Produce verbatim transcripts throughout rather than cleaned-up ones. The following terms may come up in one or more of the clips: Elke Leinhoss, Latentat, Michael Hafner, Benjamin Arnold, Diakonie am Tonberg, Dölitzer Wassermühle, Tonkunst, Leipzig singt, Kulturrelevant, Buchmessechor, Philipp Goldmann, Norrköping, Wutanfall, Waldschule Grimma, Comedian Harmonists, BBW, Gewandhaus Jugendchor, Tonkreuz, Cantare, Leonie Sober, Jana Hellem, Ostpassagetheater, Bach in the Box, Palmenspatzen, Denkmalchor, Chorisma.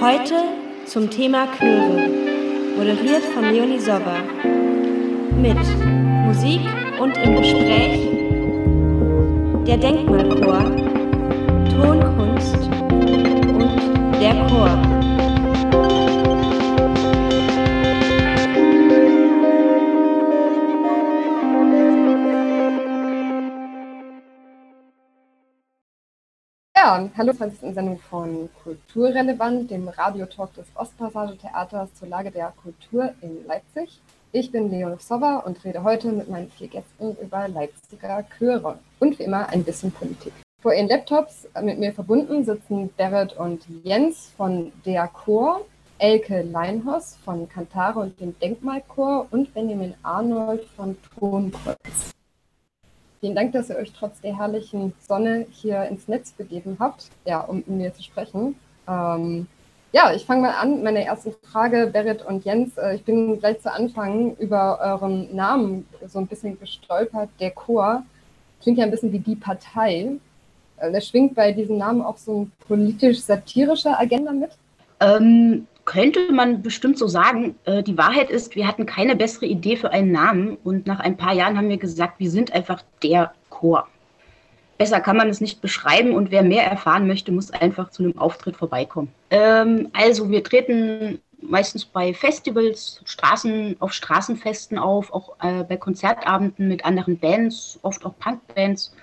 Heute zum Thema Chöre, moderiert von Leonie Sober. Mit Musik und im Gespräch der Denkmalchor, Tonkunst und der Chor. Ja, und hallo zur letzten Sendung von Kulturrelevant, dem Radiotalk des Ostpassagetheaters zur Lage der Kultur in Leipzig. Ich bin Leonie Sober und rede heute mit meinen vier Gästen über Leipziger Chöre und wie immer ein bisschen Politik. Vor ihren Laptops mit mir verbunden sitzen David und Jens von der Chor, Elke Leinhoss von Cantare und dem Denkmalchor und Benjamin Arnold von Tonkreuz. Vielen Dank, dass ihr euch trotz der herrlichen Sonne hier ins Netz begeben habt, ja, um mit mir zu sprechen. Ähm, ja, ich fange mal an mit meiner ersten Frage, Berit und Jens. Äh, ich bin gleich zu Anfang über euren Namen so ein bisschen gestolpert. Der Chor klingt ja ein bisschen wie die Partei. Äh, da schwingt bei diesem Namen auch so ein politisch-satirischer Agenda mit? Ähm, könnte man bestimmt so sagen. Äh, die Wahrheit ist, wir hatten keine bessere Idee für einen Namen und nach ein paar Jahren haben wir gesagt, wir sind einfach der Chor. Besser kann man es nicht beschreiben und wer mehr erfahren möchte, muss einfach zu einem Auftritt vorbeikommen. Ähm, also wir treten meistens bei Festivals, Straßen, auf Straßenfesten auf, auch äh, bei Konzertabenden mit anderen Bands, oft auch Punkbands.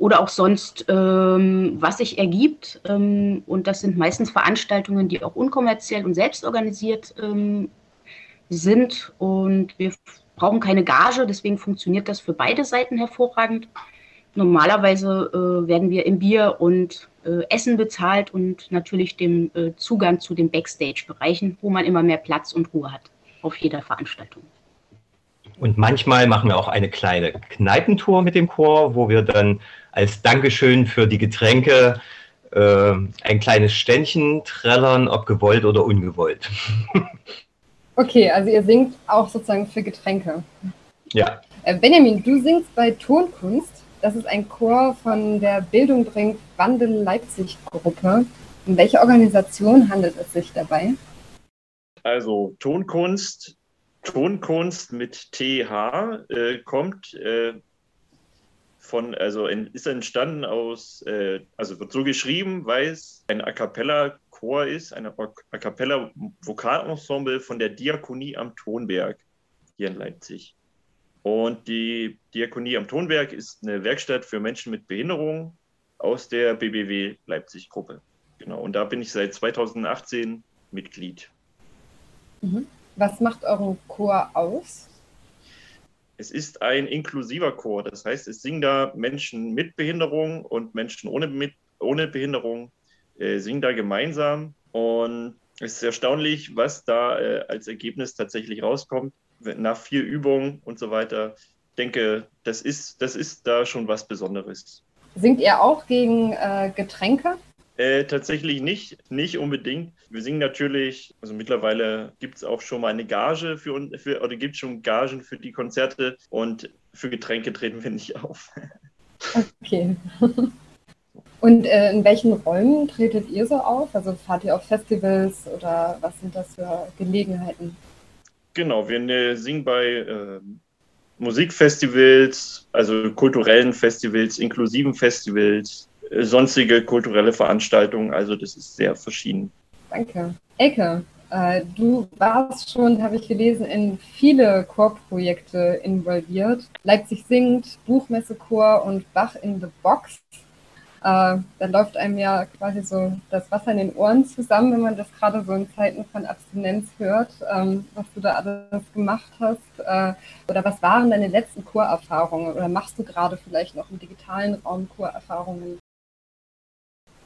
Oder auch sonst, ähm, was sich ergibt. Ähm, und das sind meistens Veranstaltungen, die auch unkommerziell und selbstorganisiert ähm, sind. Und wir brauchen keine Gage, deswegen funktioniert das für beide Seiten hervorragend. Normalerweise äh, werden wir im Bier und äh, Essen bezahlt und natürlich dem äh, Zugang zu den Backstage-Bereichen, wo man immer mehr Platz und Ruhe hat auf jeder Veranstaltung. Und manchmal machen wir auch eine kleine Kneipentour mit dem Chor, wo wir dann als Dankeschön für die Getränke äh, ein kleines Ständchen trällern, ob gewollt oder ungewollt. Okay, also ihr singt auch sozusagen für Getränke. Ja. Benjamin, du singst bei Tonkunst. Das ist ein Chor von der Bildung bringt Wandel Leipzig Gruppe. Um welche Organisation handelt es sich dabei? Also Tonkunst. Tonkunst mit T H äh, kommt äh, von, also in, ist entstanden aus, äh, also wird so geschrieben, weil es ein A Cappella Chor ist, ein A Cappella Vokalensemble von der Diakonie am Tonberg hier in Leipzig. Und die Diakonie am Tonberg ist eine Werkstatt für Menschen mit Behinderung aus der B B W Leipzig Gruppe. Genau, und da bin ich seit zweitausendachtzehn Mitglied. Mhm. Was macht euren Chor aus? Es ist ein inklusiver Chor, das heißt, es singen da Menschen mit Behinderung und Menschen ohne, mit, ohne Behinderung, äh, singen da gemeinsam. Und es ist erstaunlich, was da äh, als Ergebnis tatsächlich rauskommt, nach vier Übungen und so weiter. Ich denke, das ist, das ist da schon was Besonderes. Singt ihr auch gegen äh, Getränke? Äh, tatsächlich nicht, nicht unbedingt. Wir singen natürlich, also mittlerweile gibt es auch schon mal eine Gage für uns, oder gibt es schon Gagen für die Konzerte und für Getränke treten wir nicht auf. Okay. Und äh, in welchen Räumen tretet ihr so auf? Also fahrt ihr auf Festivals oder was sind das für Gelegenheiten? Genau, wir äh, singen bei äh, Musikfestivals, also kulturellen Festivals, inklusiven Festivals, sonstige kulturelle Veranstaltungen, also das ist sehr verschieden. Danke. Elke, äh, du warst schon, habe ich gelesen, in viele Chorprojekte involviert. Leipzig singt, Buchmessechor und Bach in the Box. Äh, da läuft einem ja quasi so das Wasser in den Ohren zusammen, wenn man das gerade so in Zeiten von Abstinenz hört, ähm, was du da alles gemacht hast. Äh, oder was waren deine letzten Chorerfahrungen? Oder machst du gerade vielleicht noch im digitalen Raum Chorerfahrungen?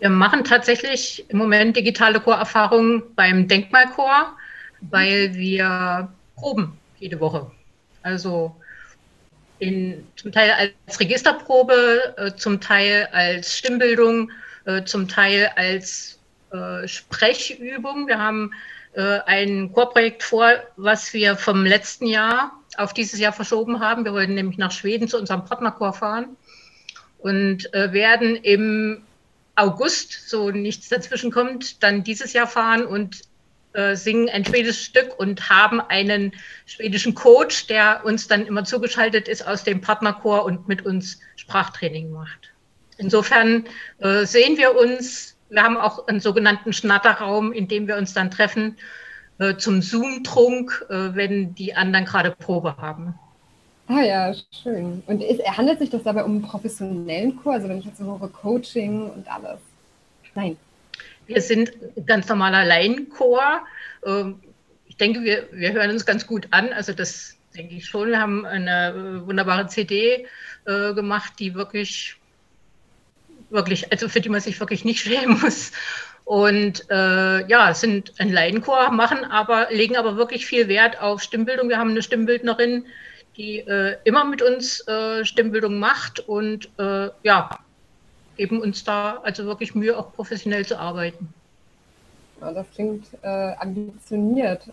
Wir machen tatsächlich im Moment digitale Chorerfahrungen beim Denkmalchor, weil wir proben jede Woche. Also in, zum Teil als Registerprobe, äh, zum Teil als Stimmbildung, äh, zum Teil als äh, Sprechübung. Wir haben äh, ein Chorprojekt vor, was wir vom letzten Jahr auf dieses Jahr verschoben haben. Wir wollten nämlich nach Schweden zu unserem Partnerchor fahren und äh, werden im August, so nichts dazwischen kommt, dann dieses Jahr fahren und äh, singen ein schwedisches Stück und haben einen schwedischen Coach, der uns dann immer zugeschaltet ist aus dem Partnerchor und mit uns Sprachtraining macht. Insofern äh, sehen wir uns, wir haben auch einen sogenannten Schnatterraum, in dem wir uns dann treffen äh, zum Zoom-Trunk, äh, wenn die anderen gerade Probe haben. Ah ja, schön. Und ist, handelt sich das dabei um einen professionellen Chor? Also wenn ich jetzt so höre, Coaching und alles? Nein. Wir sind ganz normaler Laienchor. Ich denke, wir, wir hören uns ganz gut an. Also das denke ich schon. Wir haben eine wunderbare C D äh, gemacht, die wirklich, wirklich, also für die man sich wirklich nicht schämen muss. Und äh, ja, sind ein Laienchor, machen aber, legen aber wirklich viel Wert auf Stimmbildung. Wir haben eine Stimmbildnerin, die äh, immer mit uns äh, Stimmbildung macht und äh, ja, geben uns da also wirklich Mühe, auch professionell zu arbeiten. Ja, das klingt äh, ambitioniert.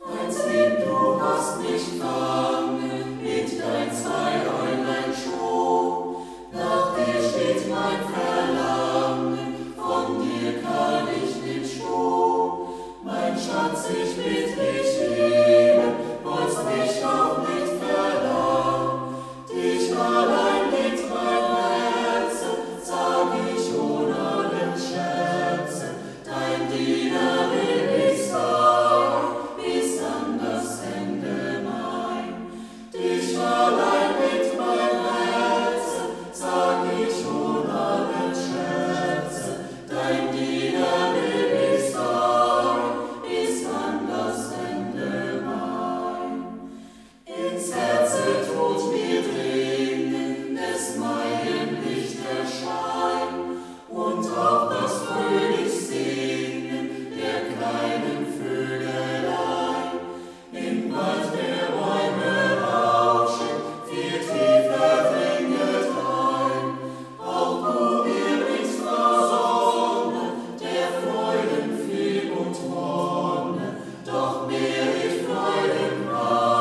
Als ihn du hast nicht fangen, mit dein zwei Räumen schon, nach dir steht mein Verlangen, von dir kann ich nicht schon, mein Schatz, ich mit dich lieben. Wollst mich auch nicht verlangen, dich allein liegt mein Herzen, sag ich ohne allen Scherzen, dein Diener will ich sein, bis an das Ende mein. Dich allein liegt mein Herzen, sag ich ohne allen Scherzen, dein Diener will ich sein, bis an das Ende mein. Ins Herze tut mir dringen, des meinem lichter Schein und auch das fröhlich Singen der kleinen Vögelein. Im Wald der Bäume rauschen, viel tiefer dringet ein, auch du mir bringst Sonne, der Freuden viel und Wonne, doch mehr ich Freuden brauch.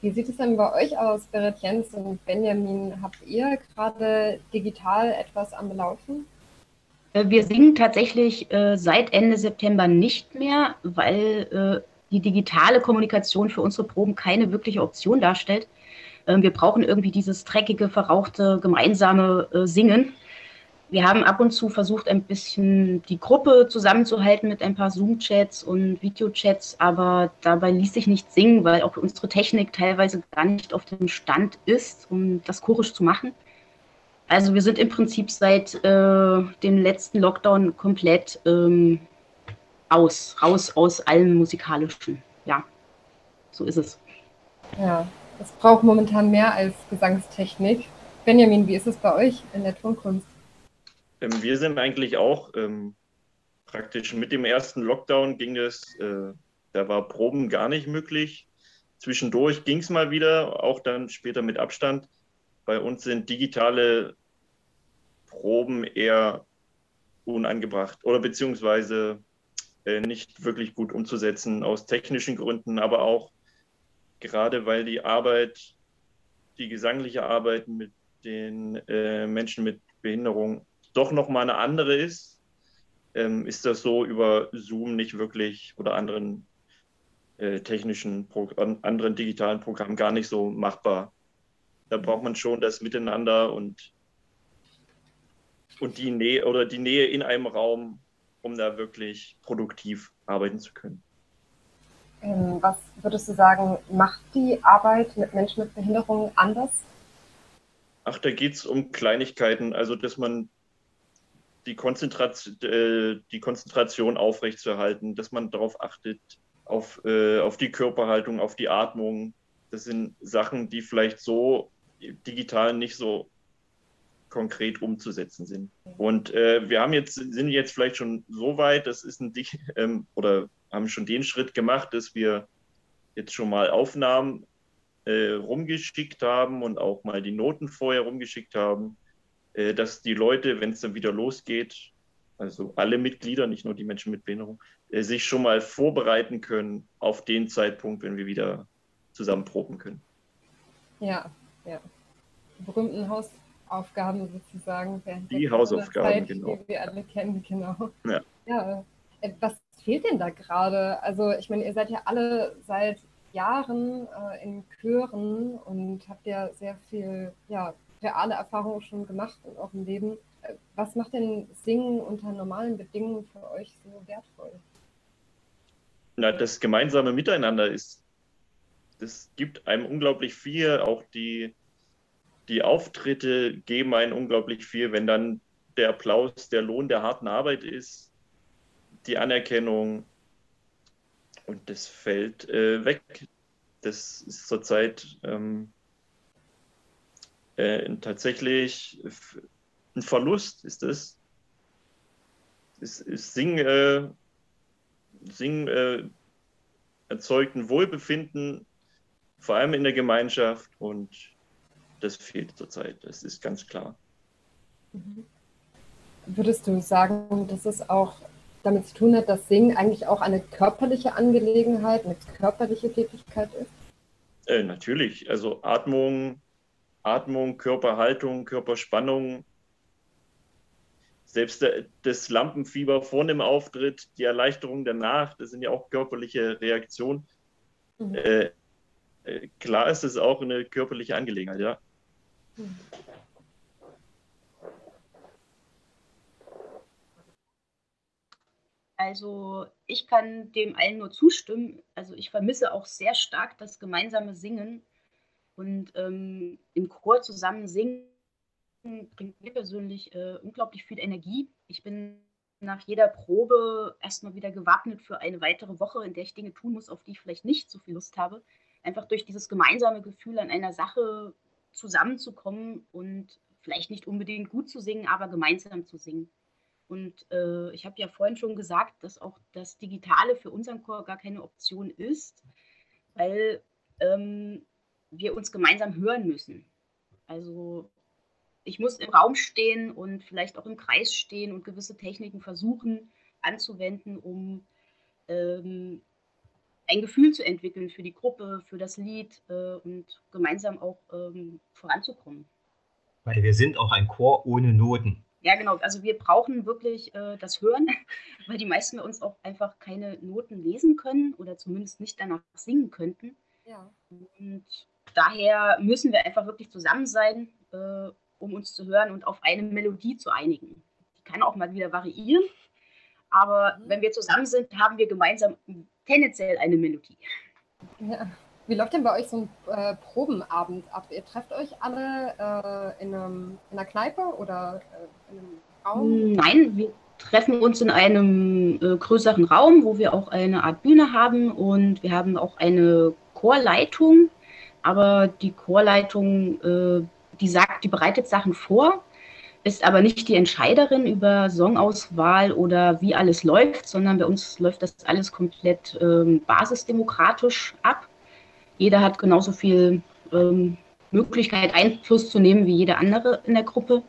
Wie sieht es denn bei euch aus, Berit, Jens und Benjamin? Habt ihr gerade digital etwas am Laufen? Wir singen tatsächlich äh, seit Ende September nicht mehr, weil äh, die digitale Kommunikation für unsere Proben keine wirkliche Option darstellt. Ähm, wir brauchen irgendwie dieses dreckige, verrauchte, gemeinsame äh, Singen. Wir haben ab und zu versucht, ein bisschen die Gruppe zusammenzuhalten mit ein paar Zoom-Chats und Videochats, aber dabei ließ sich nicht singen, weil auch unsere Technik teilweise gar nicht auf dem Stand ist, um das chorisch zu machen. Also wir sind im Prinzip seit äh, dem letzten Lockdown komplett ähm, aus, raus aus allem Musikalischen. Ja, so ist es. Ja, es braucht momentan mehr als Gesangstechnik. Benjamin, wie ist es bei euch in der Tonkunst? Wir sind eigentlich auch ähm, praktisch mit dem ersten Lockdown ging es, äh, da war Proben gar nicht möglich. Zwischendurch ging es mal wieder, auch dann später mit Abstand. Bei uns sind digitale Proben eher unangebracht oder beziehungsweise äh, nicht wirklich gut umzusetzen aus technischen Gründen, aber auch gerade weil die Arbeit, die gesangliche Arbeit mit den äh, Menschen mit Behinderung doch nochmal eine andere ist, ähm, ist das so über Zoom nicht wirklich oder anderen äh, technischen, Pro- anderen digitalen Programmen gar nicht so machbar. Da braucht man schon das Miteinander und, und die Nähe oder die Nähe in einem Raum, um da wirklich produktiv arbeiten zu können. Was würdest du sagen, macht die Arbeit mit Menschen mit Behinderungen anders? Ach, da geht es um Kleinigkeiten, also dass man die Konzentration, äh, die Konzentration aufrechtzuerhalten, dass man darauf achtet, auf, äh, auf die Körperhaltung, auf die Atmung. Das sind Sachen, die vielleicht so digital nicht so konkret umzusetzen sind. Und äh, wir haben jetzt, sind jetzt vielleicht schon so weit, das ist ein ähm, oder haben schon den Schritt gemacht, dass wir jetzt schon mal Aufnahmen äh, rumgeschickt haben und auch mal die Noten vorher rumgeschickt haben, äh, dass die Leute, wenn es dann wieder losgeht, also alle Mitglieder, nicht nur die Menschen mit Behinderung, äh, sich schon mal vorbereiten können auf den Zeitpunkt, wenn wir wieder zusammen proben können. Ja, ja. Die berühmten Hausaufgaben sozusagen. Die Hausaufgaben, Zeit, genau. Die wir alle kennen, genau. Ja. Ja. Was fehlt denn da gerade? Also ich meine, ihr seid ja alle seit Jahren äh, in Chören und habt ja sehr viel ja, reale Erfahrungen schon gemacht und auch im Leben. Was macht denn Singen unter normalen Bedingungen für euch so wertvoll? Na, das gemeinsame Miteinander ist, das gibt einem unglaublich viel, auch die, die Auftritte geben einem unglaublich viel, wenn dann der Applaus der Lohn der harten Arbeit ist, die Anerkennung, und das fällt äh, weg. Das ist zurzeit ähm, äh, tatsächlich f- ein Verlust, ist das. Es, es Singen, äh, Singen äh, erzeugt ein Wohlbefinden, vor allem in der Gemeinschaft, und das fehlt zurzeit, das ist ganz klar. Mhm. Würdest du sagen, dass es auch damit zu tun hat, dass Singen eigentlich auch eine körperliche Angelegenheit, eine körperliche Tätigkeit ist? Äh, natürlich, also Atmung, Atmung, Körperhaltung, Körperspannung, selbst der, das Lampenfieber vor dem Auftritt, die Erleichterung danach, das sind ja auch körperliche Reaktionen. Mhm. Äh, Klar ist es auch eine körperliche Angelegenheit, ja. Also ich kann dem allen nur zustimmen. Also ich vermisse auch sehr stark das gemeinsame Singen und ähm, im Chor zusammen singen bringt mir persönlich äh, unglaublich viel Energie. Ich bin nach jeder Probe erstmal wieder gewappnet für eine weitere Woche, in der ich Dinge tun muss, auf die ich vielleicht nicht so viel Lust habe. Einfach durch dieses gemeinsame Gefühl, an einer Sache zusammenzukommen und vielleicht nicht unbedingt gut zu singen, aber gemeinsam zu singen. Und äh, ich habe ja vorhin schon gesagt, dass auch das Digitale für unseren Chor gar keine Option ist, weil ähm, wir uns gemeinsam hören müssen. Also ich muss im Raum stehen und vielleicht auch im Kreis stehen und gewisse Techniken versuchen anzuwenden, um ähm, ein Gefühl zu entwickeln für die Gruppe, für das Lied äh, und gemeinsam auch ähm, voranzukommen. Weil wir sind auch ein Chor ohne Noten. Ja, genau. Also wir brauchen wirklich äh, das Hören, weil die meisten bei uns auch einfach keine Noten lesen können oder zumindest nicht danach singen könnten. Ja. Und daher müssen wir einfach wirklich zusammen sein, äh, um uns zu hören und auf eine Melodie zu einigen. Die kann auch mal wieder variieren, aber mhm. wenn wir zusammen sind, haben wir gemeinsam tendenziell eine Melodie. Ja. Wie läuft denn bei euch so ein äh, Probenabend ab? Ihr trefft euch alle äh, in, einem, in einer Kneipe oder äh, in einem Raum? Nein, wir treffen uns in einem äh, größeren Raum, wo wir auch eine Art Bühne haben und wir haben auch eine Chorleitung, aber die Chorleitung, äh, die sagt, die bereitet Sachen vor, ist aber nicht die Entscheiderin über Songauswahl oder wie alles läuft, sondern bei uns läuft das alles komplett ähm, basisdemokratisch ab. Jeder hat genauso viel ähm, Möglichkeit, Einfluss zu nehmen wie jeder andere in der Gruppe.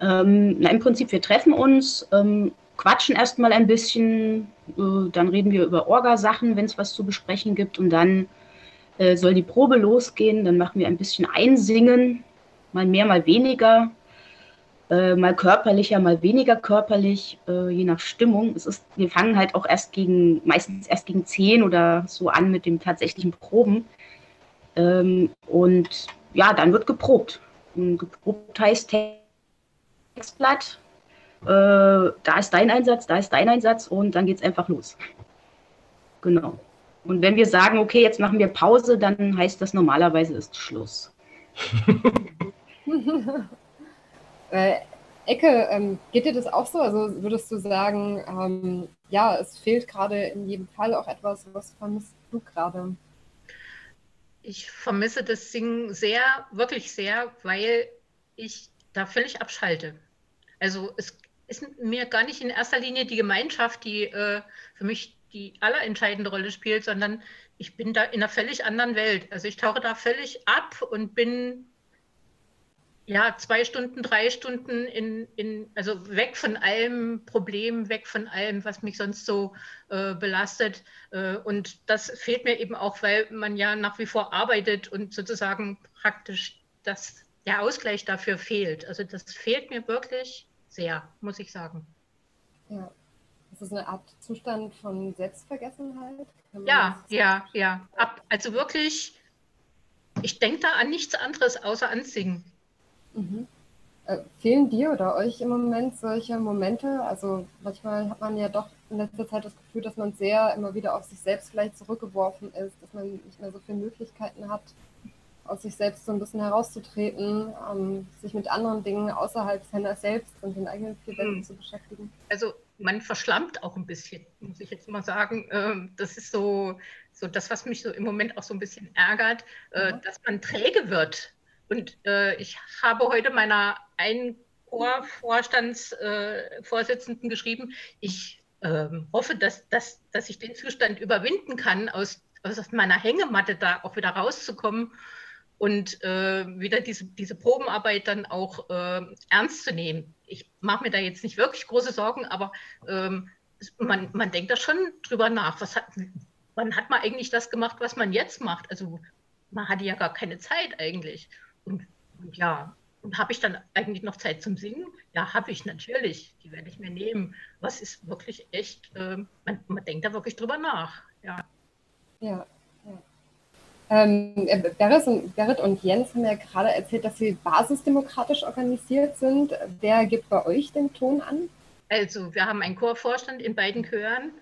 Ähm, na, im Prinzip, wir treffen uns, ähm, quatschen erstmal ein bisschen, äh, dann reden wir über Orga-Sachen, wenn es was zu besprechen gibt, und dann äh, soll die Probe losgehen, dann machen wir ein bisschen Einsingen, mal mehr, mal weniger, äh, mal körperlicher, mal weniger körperlich, äh, je nach Stimmung. Es ist, wir fangen halt auch erst gegen, meistens erst gegen zehn oder so an mit den tatsächlichen Proben, ähm, und ja, dann wird geprobt. Und geprobt heißt Textblatt, äh, da ist dein Einsatz, da ist dein Einsatz, und dann geht es einfach los. Genau. Und wenn wir sagen, okay, jetzt machen wir Pause, dann heißt das normalerweise ist Schluss. äh, Ecke, ähm, geht dir das auch so? Also würdest du sagen, ähm, ja, es fehlt gerade in jedem Fall auch etwas, was vermisst du gerade? Ich vermisse das Singen sehr, wirklich sehr, weil ich da völlig abschalte. Also es ist mir gar nicht in erster Linie die Gemeinschaft, die äh, für mich die allerentscheidende Rolle spielt, sondern ich bin da in einer völlig anderen Welt. Also ich tauche da völlig ab und bin ja zwei Stunden, drei Stunden in, in also weg von allem Problem, weg von allem, was mich sonst so äh, belastet. Äh, und das fehlt mir eben auch, weil man ja nach wie vor arbeitet und sozusagen praktisch das, der Ausgleich dafür fehlt. Also das fehlt mir wirklich sehr, muss ich sagen. Ja, das ist eine Art Zustand von Selbstvergessenheit. Ja, ja, ja. Ab, also wirklich, ich denke da an nichts anderes außer an Singen. Mhm. Äh, fehlen dir oder euch im Moment solche Momente? Also manchmal hat man ja doch in letzter Zeit das Gefühl, dass man sehr immer wieder auf sich selbst vielleicht zurückgeworfen ist, dass man nicht mehr so viele Möglichkeiten hat, aus sich selbst so ein bisschen herauszutreten, ähm, sich mit anderen Dingen außerhalb seiner selbst und den eigenen vier Wänden mhm. zu beschäftigen. Also man verschlammt auch ein bisschen, muss ich jetzt mal sagen. Ähm, das ist so, so das, was mich so im Moment auch so ein bisschen ärgert, äh, ja. dass man träge wird. Und äh, ich habe heute meiner einen Chorvorstandsvorsitzenden äh, geschrieben, ich äh, hoffe, dass, dass, dass ich den Zustand überwinden kann, aus, aus meiner Hängematte da auch wieder rauszukommen und äh, wieder diese, diese Probenarbeit dann auch äh, ernst zu nehmen. Ich mache mir da jetzt nicht wirklich große Sorgen, aber äh, man, man denkt da schon drüber nach. Was hat, wann hat man eigentlich das gemacht, was man jetzt macht? Also man hatte ja gar keine Zeit eigentlich. Und, und ja, und habe ich dann eigentlich noch Zeit zum Singen? Ja, habe ich natürlich. Die werde ich mir nehmen. Was ist wirklich echt, äh, man, man denkt da wirklich drüber nach. Ja, ja. ja. Ähm, Berit, und, Berit und Jens haben ja gerade erzählt, dass sie basisdemokratisch organisiert sind. Wer gibt bei euch den Ton an? Also, wir haben einen Chorvorstand in beiden Chören.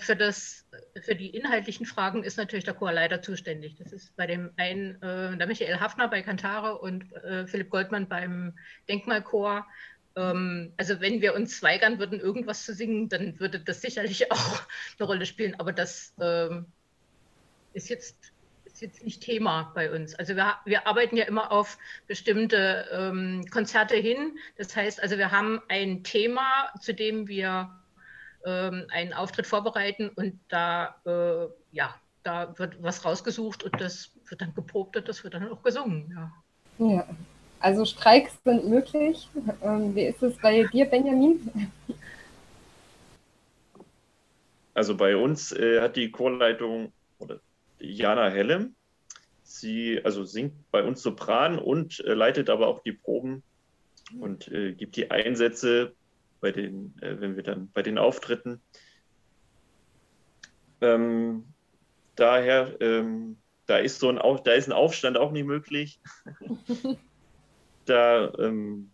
Für, das, für die inhaltlichen Fragen ist natürlich der Chorleiter zuständig. Das ist bei dem einen, äh, der Michael Hafner bei Cantare und äh, Philipp Goldmann beim Denkmalchor. Ähm, also wenn wir uns weigern würden, irgendwas zu singen, dann würde das sicherlich auch eine Rolle spielen. Aber das ähm, ist, jetzt, ist jetzt nicht Thema bei uns. Also wir, wir arbeiten ja immer auf bestimmte ähm, Konzerte hin. Das heißt, also wir haben ein Thema, zu dem wir einen Auftritt vorbereiten, und da, äh, ja, da wird was rausgesucht und das wird dann geprobt und das wird dann auch gesungen. Ja, ja. Also Streiks sind möglich. Ähm, wie ist es bei dir, Benjamin? Also bei uns äh, hat die Chorleitung oder Jana Hellem, sie also singt bei uns Sopran und äh, leitet aber auch die Proben und äh, gibt die Einsätze bei den, äh, wenn wir dann bei den Auftritten. Ähm, daher, ähm, da ist so ein, Auf, da ist ein Aufstand auch nicht möglich. da, ähm,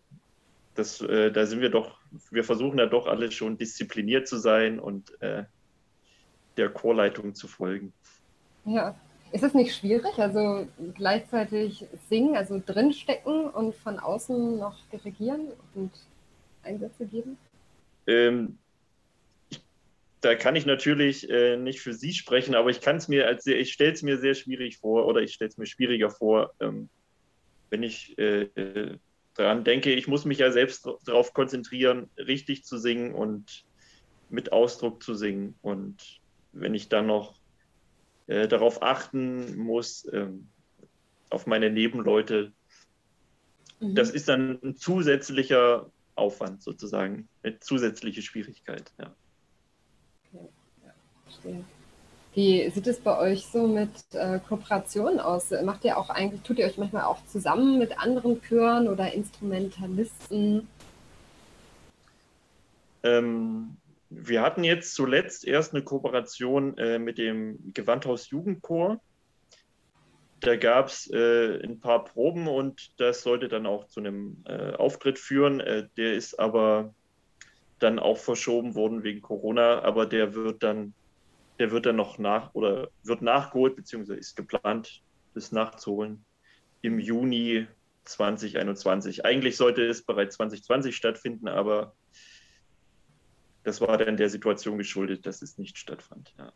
das, äh, da sind wir doch, wir versuchen da doch alle schon diszipliniert zu sein und äh, der Chorleitung zu folgen. Ja, ist es nicht schwierig? Also gleichzeitig singen, also drinstecken und von außen noch dirigieren und Einsätze geben? Ähm, da kann ich natürlich äh, nicht für Sie sprechen, aber ich kann es mir als sehr, ich stelle es mir sehr schwierig vor oder ich stelle es mir schwieriger vor, ähm, wenn ich äh, daran denke, ich muss mich ja selbst darauf konzentrieren, richtig zu singen und mit Ausdruck zu singen. Und wenn ich dann noch äh, darauf achten muss, äh, auf meine Nebenleute, Mhm. Das ist dann ein zusätzlicher Aufwand sozusagen, eine zusätzliche Schwierigkeit. Ja. Okay. Ja, verstehe. Wie sieht es bei euch so mit äh, Kooperationen aus? Macht ihr auch eigentlich, tut ihr euch manchmal auch zusammen mit anderen Chören oder Instrumentalisten? Ähm, wir hatten jetzt zuletzt erst eine Kooperation äh, mit dem Gewandhaus Jugendchor. Da gab es äh, ein paar Proben und das sollte dann auch zu einem äh, Auftritt führen. Äh, der ist aber dann auch verschoben worden wegen Corona, aber der wird dann Der wird dann noch nach oder wird nachgeholt, beziehungsweise ist geplant, das nachzuholen im Juni zwanzig einundzwanzig. Eigentlich sollte es bereits zwanzig zwanzig stattfinden, aber das war dann der Situation geschuldet, dass es nicht stattfand. Ja.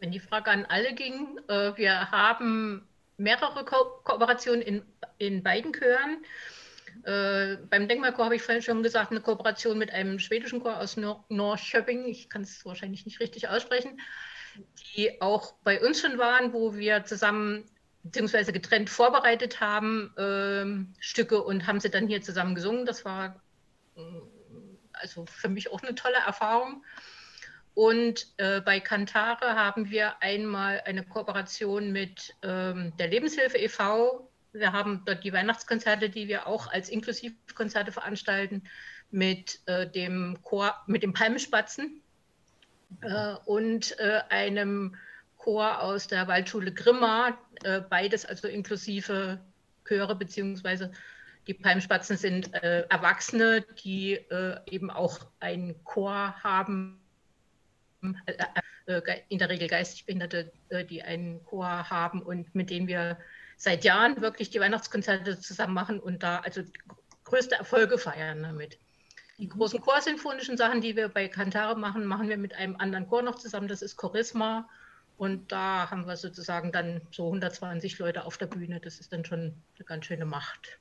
Wenn die Frage an alle ging, äh, wir haben mehrere Ko- Kooperationen in, in beiden Chören. Äh, beim Denkmalchor habe ich vorhin schon gesagt, eine Kooperation mit einem schwedischen Chor aus Norrköping, ich kann es wahrscheinlich nicht richtig aussprechen, die auch bei uns schon waren, wo wir zusammen bzw. getrennt vorbereitet haben äh, Stücke und haben sie dann hier zusammen gesungen. Das war äh, also für mich auch eine tolle Erfahrung. Und äh, bei Cantare haben wir einmal eine Kooperation mit äh, der Lebenshilfe e V. Wir haben dort die Weihnachtskonzerte, die wir auch als Inklusivkonzerte veranstalten, mit äh, dem Chor, mit dem Palmenspatzen äh, und äh, einem Chor aus der Waldschule Grimma. Äh, beides also inklusive Chöre, beziehungsweise die Palmenspatzen sind äh, Erwachsene, die äh, eben auch einen Chor haben, äh, äh, in der Regel geistig Behinderte, äh, die einen Chor haben und mit denen wir seit Jahren wirklich die Weihnachtskonzerte zusammen machen und da also größte Erfolge feiern damit. Die großen chorsinfonischen Sachen, die wir bei Cantare machen, machen wir mit einem anderen Chor noch zusammen, das ist Chorisma. Und da haben wir sozusagen dann so hundertzwanzig Leute auf der Bühne, das ist dann schon eine ganz schöne Macht.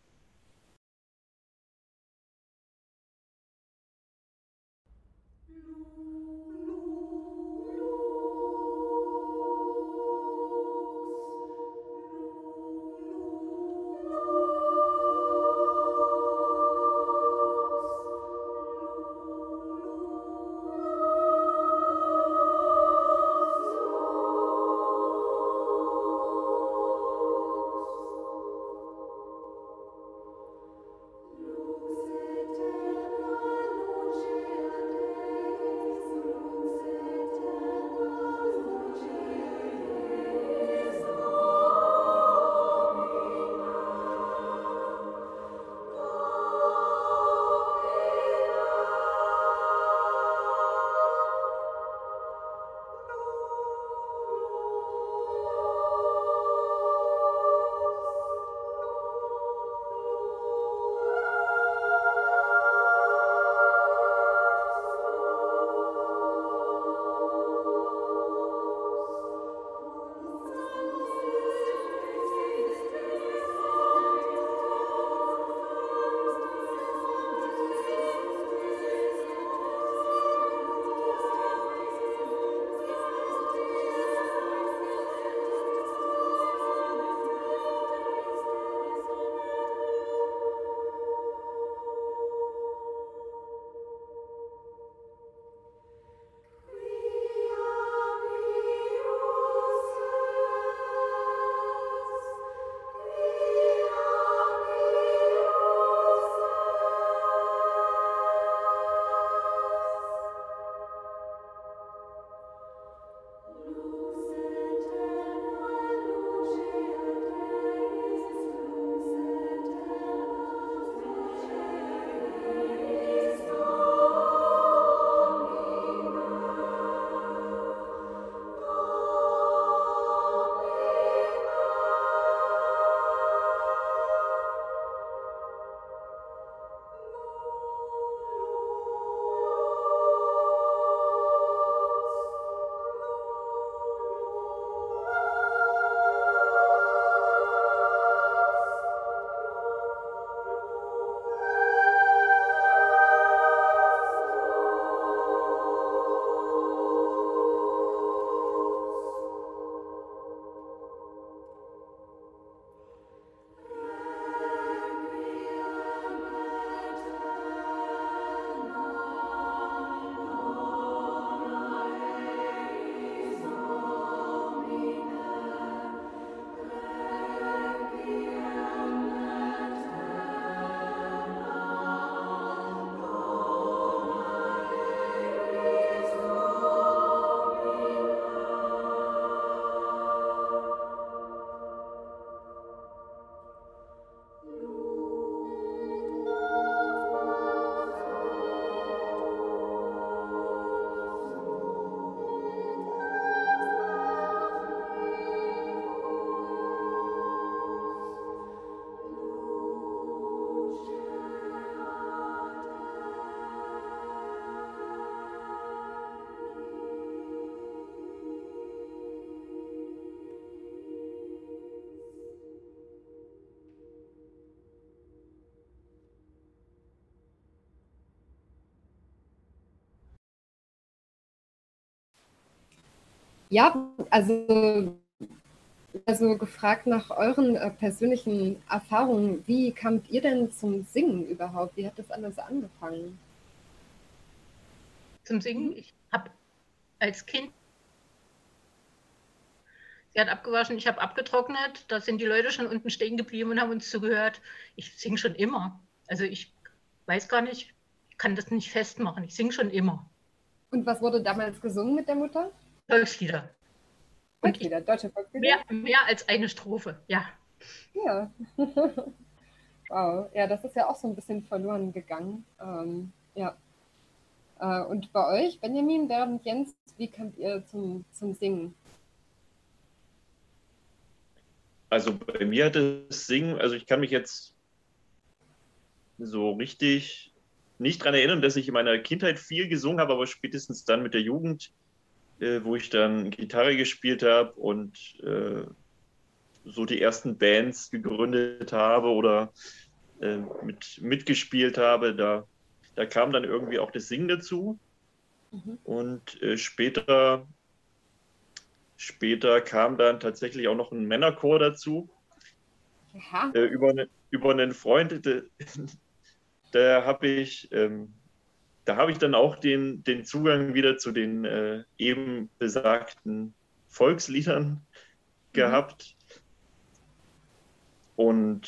Ja, also, also gefragt nach euren äh, persönlichen Erfahrungen, wie kamt ihr denn zum Singen überhaupt? Wie hat das alles angefangen? Zum Singen? Ich habe als Kind, sie hat abgewaschen, ich habe abgetrocknet, da sind die Leute schon unten stehen geblieben und haben uns zugehört. Ich singe schon immer. Also ich weiß gar nicht, ich kann das nicht festmachen, ich singe schon immer. Und was wurde damals gesungen mit der Mutter? Volkslieder. Volkslieder, deutsche Volkslieder? Mehr, mehr als eine Strophe, ja. Ja. Wow, ja, das ist ja auch so ein bisschen verloren gegangen. Ähm, ja. Äh, und bei euch, Benjamin, Vera und Jens, wie kamt ihr zum, zum Singen? Also bei mir hat das Singen, also ich kann mich jetzt so richtig nicht daran erinnern, dass ich in meiner Kindheit viel gesungen habe, aber spätestens dann mit der Jugend, äh, wo ich dann Gitarre gespielt habe und äh, so die ersten Bands gegründet habe oder äh, mit, mitgespielt habe, da, da kam dann irgendwie auch das Singen dazu. Mhm. Und äh, später... Später kam dann tatsächlich auch noch ein Männerchor dazu. Äh, über, ne, über einen Freund, de, da habe ich, ähm, da hab ich dann auch den, den Zugang wieder zu den äh, eben besagten Volksliedern gehabt. Mhm. Und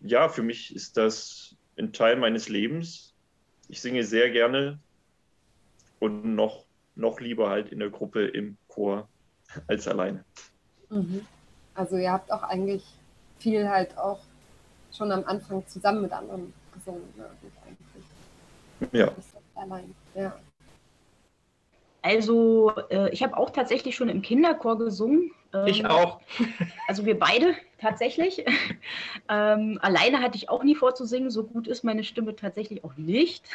ja, für mich ist das ein Teil meines Lebens. Ich singe sehr gerne und noch, noch lieber halt in der Gruppe im Chor als alleine. Mhm. Also ihr habt auch eigentlich viel halt auch schon am Anfang zusammen mit anderen gesungen. Eigentlich. Ja. Allein. Ja. Also äh, ich habe auch tatsächlich schon im Kinderchor gesungen. Ähm, ich auch. Also wir beide tatsächlich. ähm, alleine hatte ich auch nie vor zu singen. So gut ist meine Stimme tatsächlich auch nicht.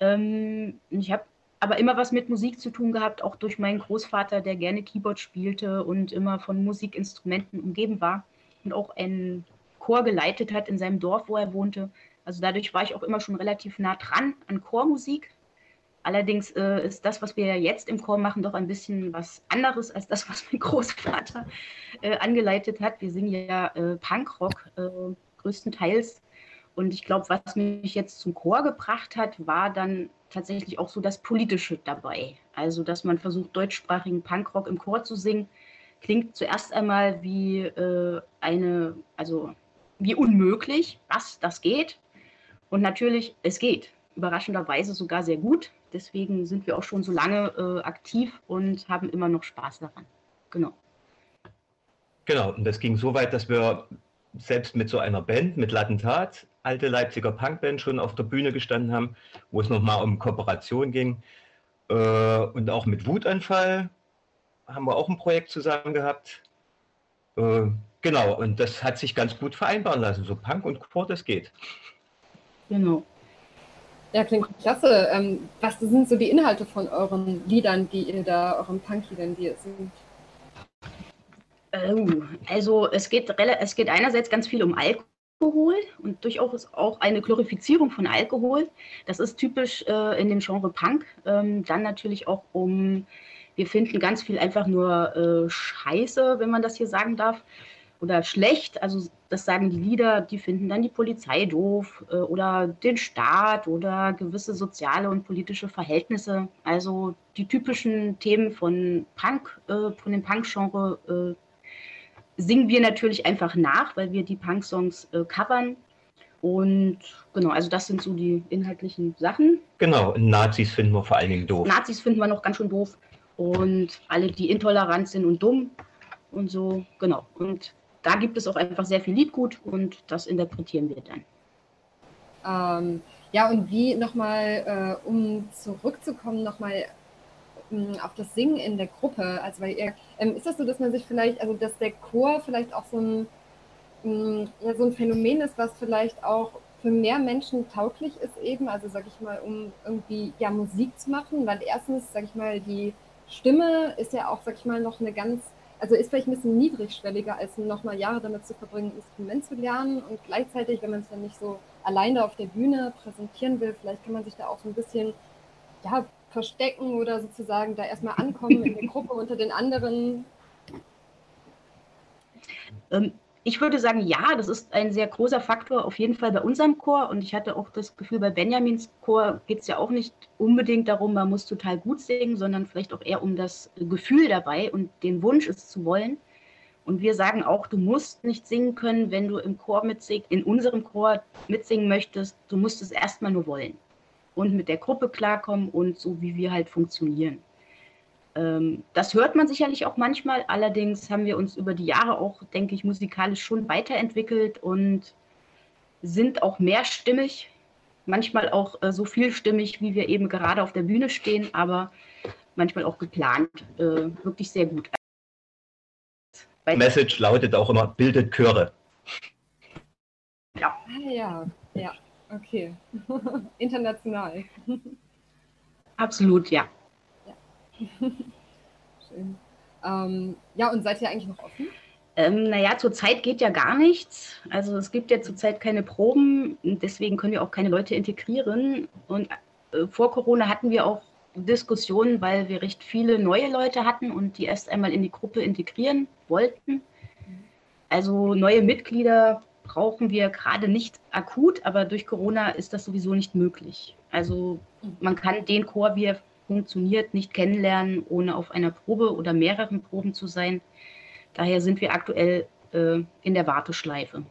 ähm, ich habe aber immer was mit Musik zu tun gehabt, auch durch meinen Großvater, der gerne Keyboard spielte und immer von Musikinstrumenten umgeben war und auch einen Chor geleitet hat in seinem Dorf, wo er wohnte. Also dadurch war ich auch immer schon relativ nah dran an Chormusik. Allerdings äh, ist das, was wir jetzt im Chor machen, doch ein bisschen was anderes als das, was mein Großvater äh, angeleitet hat. Wir singen ja äh, Punkrock äh, größtenteils. Und ich glaube, was mich jetzt zum Chor gebracht hat, war dann tatsächlich auch so das Politische dabei. Also, dass man versucht, deutschsprachigen Punkrock im Chor zu singen, klingt zuerst einmal wie äh, eine, also wie unmöglich, was, das geht. Und natürlich, es geht. Überraschenderweise sogar sehr gut. Deswegen sind wir auch schon so lange äh, aktiv und haben immer noch Spaß daran. Genau. Genau, und das ging so weit, dass wir selbst mit so einer Band, mit Latentat, alte Leipziger Punkband, schon auf der Bühne gestanden haben, wo es nochmal um Kooperation ging. Und auch mit Wutanfall haben wir auch ein Projekt zusammen gehabt. Genau, und das hat sich ganz gut vereinbaren lassen. So Punk und Chor, das geht. Genau. Ja, klingt klasse. Was sind so die Inhalte von euren Liedern, die ihr da, euren Punkliedern, die ihr singt? Also es geht, es geht einerseits ganz viel um Alkohol. Alkohol und durchaus auch eine Glorifizierung von Alkohol. Das ist typisch äh, in dem Genre Punk. Ähm, dann natürlich auch um, wir finden ganz viel einfach nur äh, Scheiße, wenn man das hier sagen darf, oder schlecht. Also das sagen die Lieder, die finden dann die Polizei doof äh, oder den Staat oder gewisse soziale und politische Verhältnisse. Also die typischen Themen von Punk, äh, von dem Punk-Genre äh, singen wir natürlich einfach nach, weil wir die Punk-Songs äh, covern. Und genau, also das sind so die inhaltlichen Sachen. Genau, Nazis finden wir vor allen Dingen doof. Nazis finden wir noch ganz schön doof. Und alle, die intolerant sind und dumm und so, genau. Und da gibt es auch einfach sehr viel Liedgut und das interpretieren wir dann. Ähm, ja, und wie nochmal, äh, um zurückzukommen, nochmal auf das Singen in der Gruppe, also weil ihr, ähm, ist das so, dass man sich vielleicht, also dass der Chor vielleicht auch so ein, ähm, ja, so ein Phänomen ist, was vielleicht auch für mehr Menschen tauglich ist eben, also sag ich mal, um irgendwie ja Musik zu machen, weil erstens, sag ich mal, die Stimme ist ja auch, sag ich mal, noch eine ganz, also ist vielleicht ein bisschen niedrigschwelliger, als nochmal Jahre damit zu verbringen, ein Instrument zu lernen und gleichzeitig, wenn man es dann nicht so alleine auf der Bühne präsentieren will, vielleicht kann man sich da auch so ein bisschen, ja, verstecken oder sozusagen da erstmal ankommen in der Gruppe unter den anderen? Ich würde sagen, ja, das ist ein sehr großer Faktor, auf jeden Fall bei unserem Chor. Und ich hatte auch das Gefühl, bei Benjamins Chor geht es ja auch nicht unbedingt darum, man muss total gut singen, sondern vielleicht auch eher um das Gefühl dabei und den Wunsch, es zu wollen. Und wir sagen auch, du musst nicht singen können, wenn du im Chor mitsingen, in unserem Chor mitsingen möchtest. Du musst es erstmal nur wollen und mit der Gruppe klarkommen und so, wie wir halt funktionieren. Ähm, das hört man sicherlich auch manchmal. Allerdings haben wir uns über die Jahre auch, denke ich, musikalisch schon weiterentwickelt und sind auch mehrstimmig, manchmal auch äh, so vielstimmig, wie wir eben gerade auf der Bühne stehen, aber manchmal auch geplant, äh, wirklich sehr gut. Die Message lautet auch immer, bildet Chöre. Ja. Ah, ja, ja, okay. International. Absolut, ja. Ja. Schön. Ähm, ja, und seid ihr eigentlich noch offen? Ähm, naja, zurzeit geht ja gar nichts. Also es gibt ja zurzeit keine Proben, deswegen können wir auch keine Leute integrieren. Und äh, vor Corona hatten wir auch Diskussionen, weil wir recht viele neue Leute hatten und die erst einmal in die Gruppe integrieren wollten. Also neue Mitglieder brauchen wir gerade nicht akut, aber durch Corona ist das sowieso nicht möglich. Also man kann den Chor, wie er funktioniert, nicht kennenlernen, ohne auf einer Probe oder mehreren Proben zu sein. Daher sind wir aktuell äh, in der Warteschleife.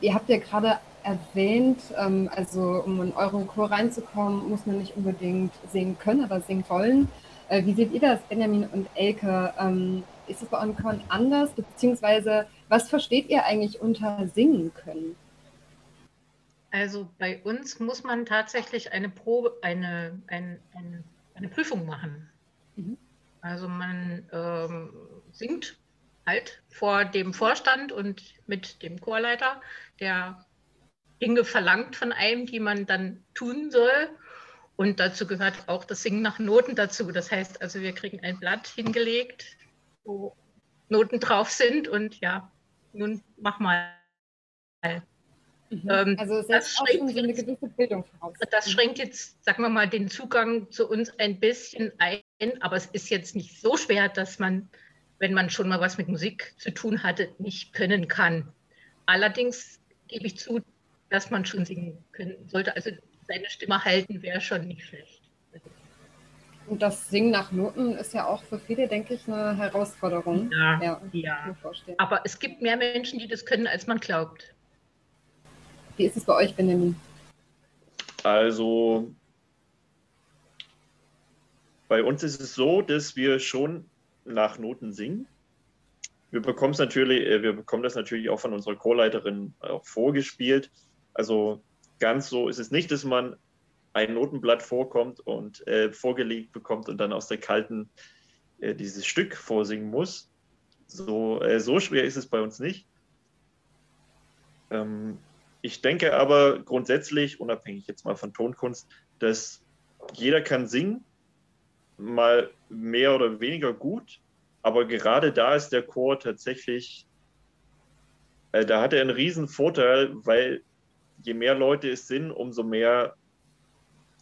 Ihr habt ja gerade erwähnt, ähm, also um in euren Chor reinzukommen, muss man nicht unbedingt singen können, aber singen wollen. Äh, wie seht ihr das, Benjamin und Elke? Ähm, ist es bei euren Chor anders? Beziehungsweise, was versteht ihr eigentlich unter singen können? Also bei uns muss man tatsächlich eine Probe, eine, eine, eine, eine Prüfung machen. Mhm. Also man ähm, singt halt vor dem Vorstand und mit dem Chorleiter, der Dinge verlangt von einem, die man dann tun soll. Und dazu gehört auch das Singen nach Noten dazu. Das heißt also, wir kriegen ein Blatt hingelegt, wo Noten drauf sind und ja, nun mach mal. Mhm. Ähm, also es das, auch schon so eine gewisse Bildung voraus. Das schränkt jetzt, sagen wir mal, den Zugang zu uns ein bisschen ein, aber es ist jetzt nicht so schwer, dass man wenn man schon mal was mit Musik zu tun hatte, nicht können kann. Allerdings gebe ich zu, dass man schon singen können sollte. Also seine Stimme halten wäre schon nicht schlecht. Und das Singen nach Noten ist ja auch für viele, denke ich, eine Herausforderung. Ja, ja, ja. Aber es gibt mehr Menschen, die das können, als man glaubt. Wie ist es bei euch, Benjamin? Also bei uns ist es so, dass wir schon nach Noten singen. Wir bekommen es natürlich, wir bekommen das natürlich auch von unserer Chorleiterin auch vorgespielt. Also ganz so ist es nicht, dass man ein Notenblatt vorkommt und äh, vorgelegt bekommt und dann aus der Kalten äh, dieses Stück vorsingen muss. So, äh, so schwer ist es bei uns nicht. Ähm, ich denke aber grundsätzlich, unabhängig jetzt mal von Tonkunst, dass jeder kann singen, mal mehr oder weniger gut, aber gerade da ist der Chor tatsächlich, äh, da hat er einen riesen Vorteil, weil je mehr Leute es sind, umso mehr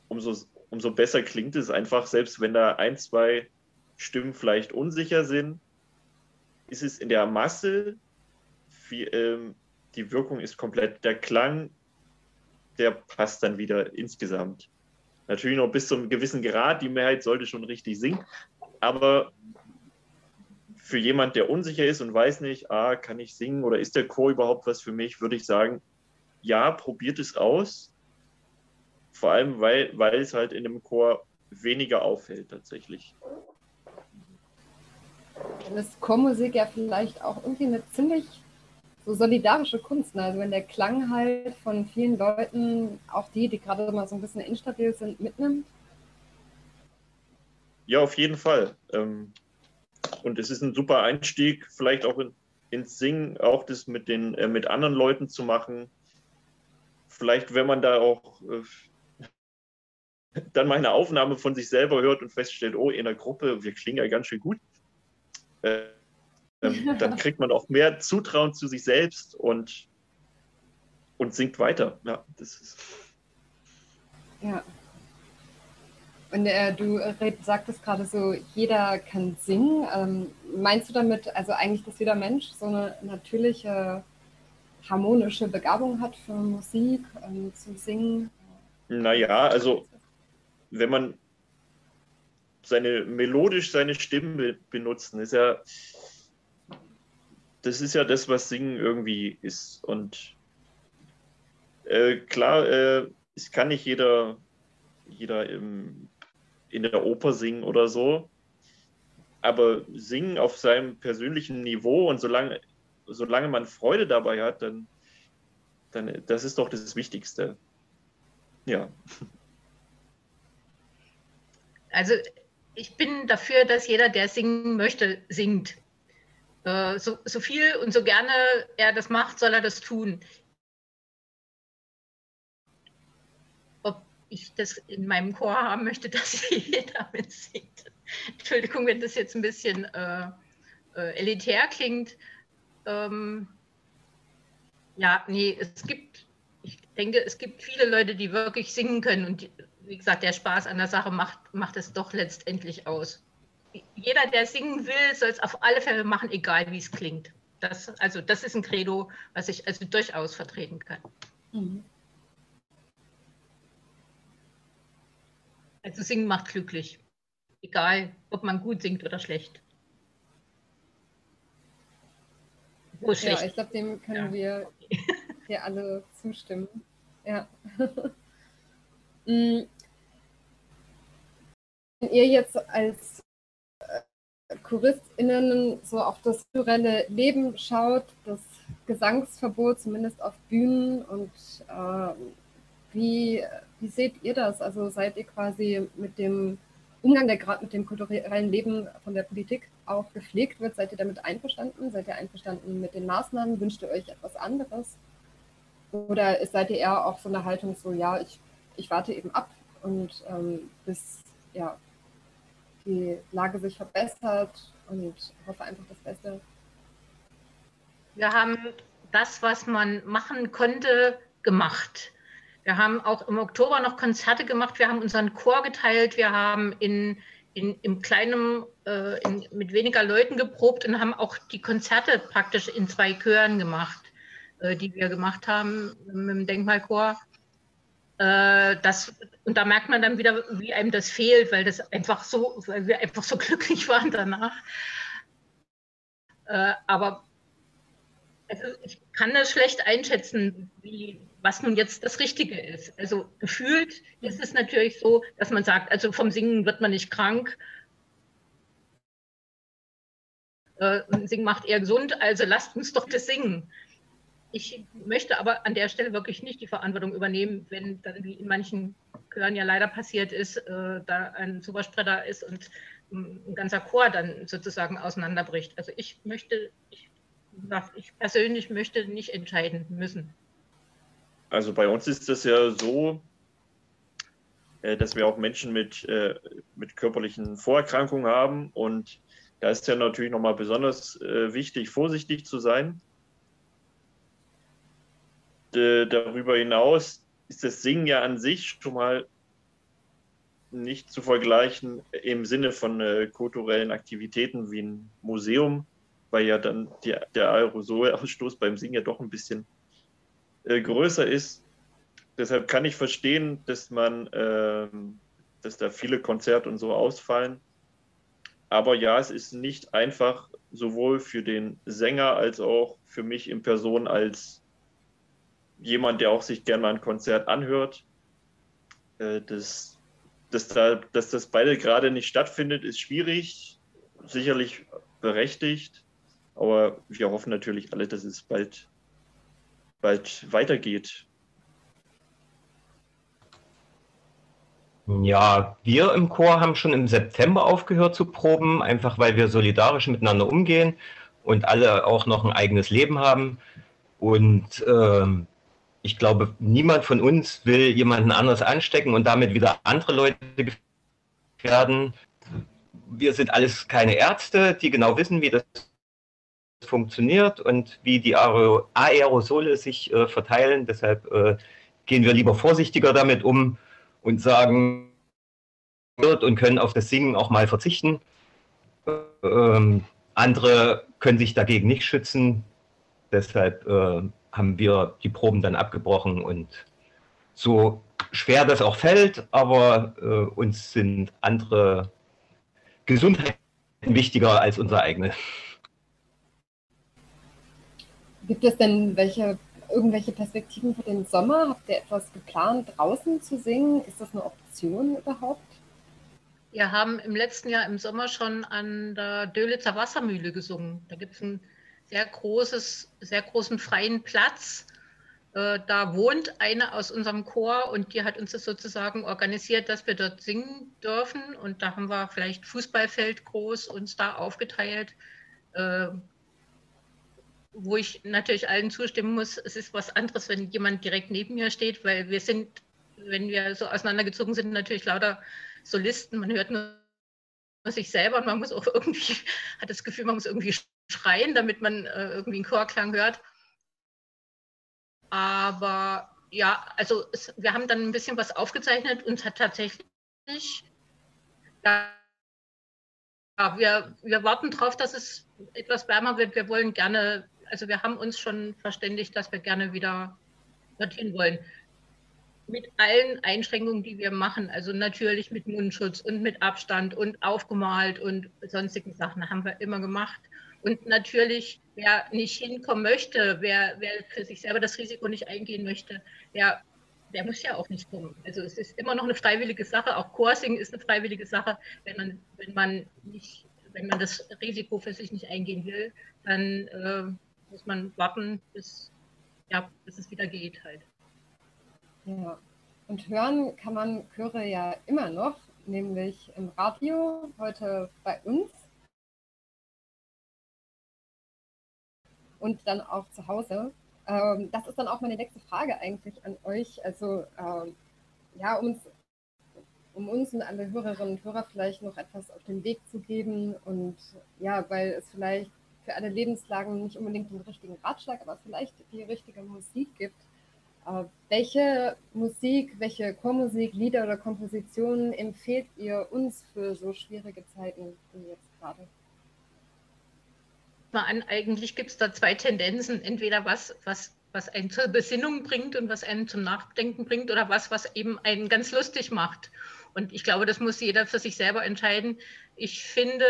Umso, umso besser klingt es einfach, selbst wenn da ein, zwei Stimmen vielleicht unsicher sind, ist es in der Masse, viel, ähm, die Wirkung ist komplett, der Klang, der passt dann wieder insgesamt. Natürlich noch bis zu einem gewissen Grad, die Mehrheit sollte schon richtig singen, aber für jemand, der unsicher ist und weiß nicht, ah, kann ich singen oder ist der Chor überhaupt was für mich, würde ich sagen, ja, probiert es aus. Vor allem, weil, weil es halt in dem Chor weniger auffällt tatsächlich. Dann ist Chormusik ja vielleicht auch irgendwie eine ziemlich so solidarische Kunst. Ne? Also wenn der Klang halt von vielen Leuten, auch die, die gerade mal so ein bisschen instabil sind, mitnimmt. Ja, auf jeden Fall. Und es ist ein super Einstieg, vielleicht auch in, ins Singen, auch das mit, den, mit anderen Leuten zu machen. Vielleicht, wenn man da auch äh, dann mal eine Aufnahme von sich selber hört und feststellt, oh, in der Gruppe, wir klingen ja ganz schön gut, äh, ähm, dann kriegt man auch mehr Zutrauen zu sich selbst und, und singt weiter. Ja, das ist ja. Und äh, du äh, sagtest gerade so, jeder kann singen. Ähm, meinst du damit, also eigentlich, dass jeder Mensch so eine natürliche, harmonische Begabung hat für Musik, ähm, zum Singen? Naja, also wenn man seine melodisch seine Stimme benutzt, ist ja, das ist ja das, was Singen irgendwie ist. Und äh, klar, äh, es kann nicht jeder, jeder im, in der Oper singen oder so, aber Singen auf seinem persönlichen Niveau und solange Solange man Freude dabei hat, dann, dann das ist doch das Wichtigste. Ja. Also ich bin dafür, dass jeder, der singen möchte, singt. So, so viel und so gerne er das macht, soll er das tun. Ob ich das in meinem Chor haben möchte, dass jeder mit singt. Entschuldigung, wenn das jetzt ein bisschen äh, äh, elitär klingt. Ähm, ja, nee, es gibt, ich denke, es gibt viele Leute, die wirklich singen können und die, wie gesagt, der Spaß an der Sache macht, macht es doch letztendlich aus. Jeder, der singen will, soll es auf alle Fälle machen, egal wie es klingt. Das, also das ist ein Credo, was ich also durchaus vertreten kann. Mhm. Also singen macht glücklich, egal ob man gut singt oder schlecht. Oh, ja, ich glaube, dem können ja. wir hier alle zustimmen. Ja. Wenn ihr jetzt als ChoristInnen so auf das kulturelle Leben schaut, das Gesangsverbot, zumindest auf Bühnen, und äh, wie, wie seht ihr das? Also seid ihr quasi mit dem Umgang, der gerade mit dem kulturellen Leben von der Politik auch gepflegt wird, seid ihr damit einverstanden? Seid ihr einverstanden mit den Maßnahmen? Wünscht ihr euch etwas anderes? Oder seid ihr eher auch so eine Haltung so, ja, ich, ich warte eben ab und ähm, bis ja, die Lage sich verbessert und hoffe einfach das Beste? Wir haben das, was man machen konnte, gemacht. Wir haben auch im Oktober noch Konzerte gemacht, wir haben unseren Chor geteilt, wir haben in in, im kleinen, äh, in, mit weniger Leuten geprobt und haben auch die Konzerte praktisch in zwei Chören gemacht, äh, die wir gemacht haben mit dem Denkmalchor. Äh, das, und da merkt man dann wieder, wie einem das fehlt, weil, das einfach so, weil wir einfach so glücklich waren danach. Äh, aber also ich kann das schlecht einschätzen, wie, was nun jetzt das Richtige ist. Also gefühlt ist es natürlich so, dass man sagt, also vom Singen wird man nicht krank. Äh, Singen macht eher gesund, also lasst uns doch das singen. Ich möchte aber an der Stelle wirklich nicht die Verantwortung übernehmen, wenn dann, wie in manchen Chören ja leider passiert ist, äh, da ein Superspreader ist und ein, ein ganzer Chor dann sozusagen auseinanderbricht. Also ich möchte... Ich Ich persönlich möchte nicht entscheiden müssen. Also bei uns ist das ja so, dass wir auch Menschen mit, mit körperlichen Vorerkrankungen haben. Und da ist ja natürlich nochmal besonders wichtig, vorsichtig zu sein. Darüber hinaus ist das Singen ja an sich schon mal nicht zu vergleichen im Sinne von kulturellen Aktivitäten wie ein Museum, weil ja dann die, der Aerosolausstoß beim Singen ja doch ein bisschen äh, größer ist. Deshalb kann ich verstehen, dass man, äh, dass da viele Konzerte und so ausfallen. Aber ja, es ist nicht einfach, sowohl für den Sänger als auch für mich in Person als jemand, der auch sich gerne mal ein Konzert anhört. Äh, dass, dass, da, dass das beide gerade nicht stattfindet, ist schwierig, sicherlich berechtigt. Aber wir hoffen natürlich alle, dass es bald, bald weitergeht. Ja, wir im Chor haben schon im September aufgehört zu proben, einfach weil wir solidarisch miteinander umgehen und alle auch noch ein eigenes Leben haben. Und äh, ich glaube, niemand von uns will jemanden anders anstecken und damit wieder andere Leute gefährden. Wir sind alles keine Ärzte, die genau wissen, wie das funktioniert und wie die Aerosole sich äh, verteilen. Deshalb äh, gehen wir lieber vorsichtiger damit um und sagen, und können auf das Singen auch mal verzichten. Ähm, andere können sich dagegen nicht schützen. Deshalb äh, haben wir die Proben dann abgebrochen. Und so schwer das auch fällt, aber äh, uns sind andere Gesundheit wichtiger als unsere eigene. Gibt es denn welche, irgendwelche Perspektiven für den Sommer? Habt ihr etwas geplant, draußen zu singen? Ist das eine Option überhaupt? Wir haben im letzten Jahr im Sommer schon an der Dölitzer Wassermühle gesungen. Da gibt es einen sehr, großes, sehr großen freien Platz. Da wohnt eine aus unserem Chor und die hat uns das sozusagen organisiert, dass wir dort singen dürfen. Und da haben wir vielleicht Fußballfeld groß uns da aufgeteilt. Wo ich natürlich allen zustimmen muss, es ist was anderes, wenn jemand direkt neben mir steht, weil wir sind, wenn wir so auseinandergezogen sind, natürlich lauter Solisten. Man hört nur sich selber und man muss auch irgendwie, hat das Gefühl, man muss irgendwie schreien, damit man äh, irgendwie einen Chorklang hört. Aber ja, also es, wir haben dann ein bisschen was aufgezeichnet und hat tatsächlich, ja, wir, wir warten darauf, dass es etwas wärmer wird. Wir wollen gerne, also wir haben uns schon verständigt, dass wir gerne wieder dorthin wollen. Mit allen Einschränkungen, die wir machen, also natürlich mit Mundschutz und mit Abstand und aufgemalt und sonstigen Sachen haben wir immer gemacht. Und natürlich, wer nicht hinkommen möchte, wer, wer für sich selber das Risiko nicht eingehen möchte, der, der muss ja auch nicht kommen. Also es ist immer noch eine freiwillige Sache, auch Chorsingen ist eine freiwillige Sache. Wenn man, wenn man, nicht, wenn man das Risiko für sich nicht eingehen will, dann äh, muss man warten, bis, ja, bis es wieder geht halt. Ja, und hören kann man Chöre ja immer noch, nämlich im Radio, heute bei uns. Und dann auch zu Hause. Ähm, das ist dann auch meine nächste Frage eigentlich an euch. Also ähm, ja, um, um uns und alle Hörerinnen und Hörer vielleicht noch etwas auf den Weg zu geben. Und ja, weil es vielleicht für alle Lebenslagen nicht unbedingt den richtigen Ratschlag, aber vielleicht die richtige Musik gibt. Welche Musik, welche Chormusik, Lieder oder Kompositionen empfehlt ihr uns für so schwierige Zeiten wie jetzt gerade? Mal an, eigentlich gibt es da zwei Tendenzen. Entweder was, was, was einen zur Besinnung bringt und was einen zum Nachdenken bringt oder was, was eben einen ganz lustig macht. Und ich glaube, das muss jeder für sich selber entscheiden. Ich finde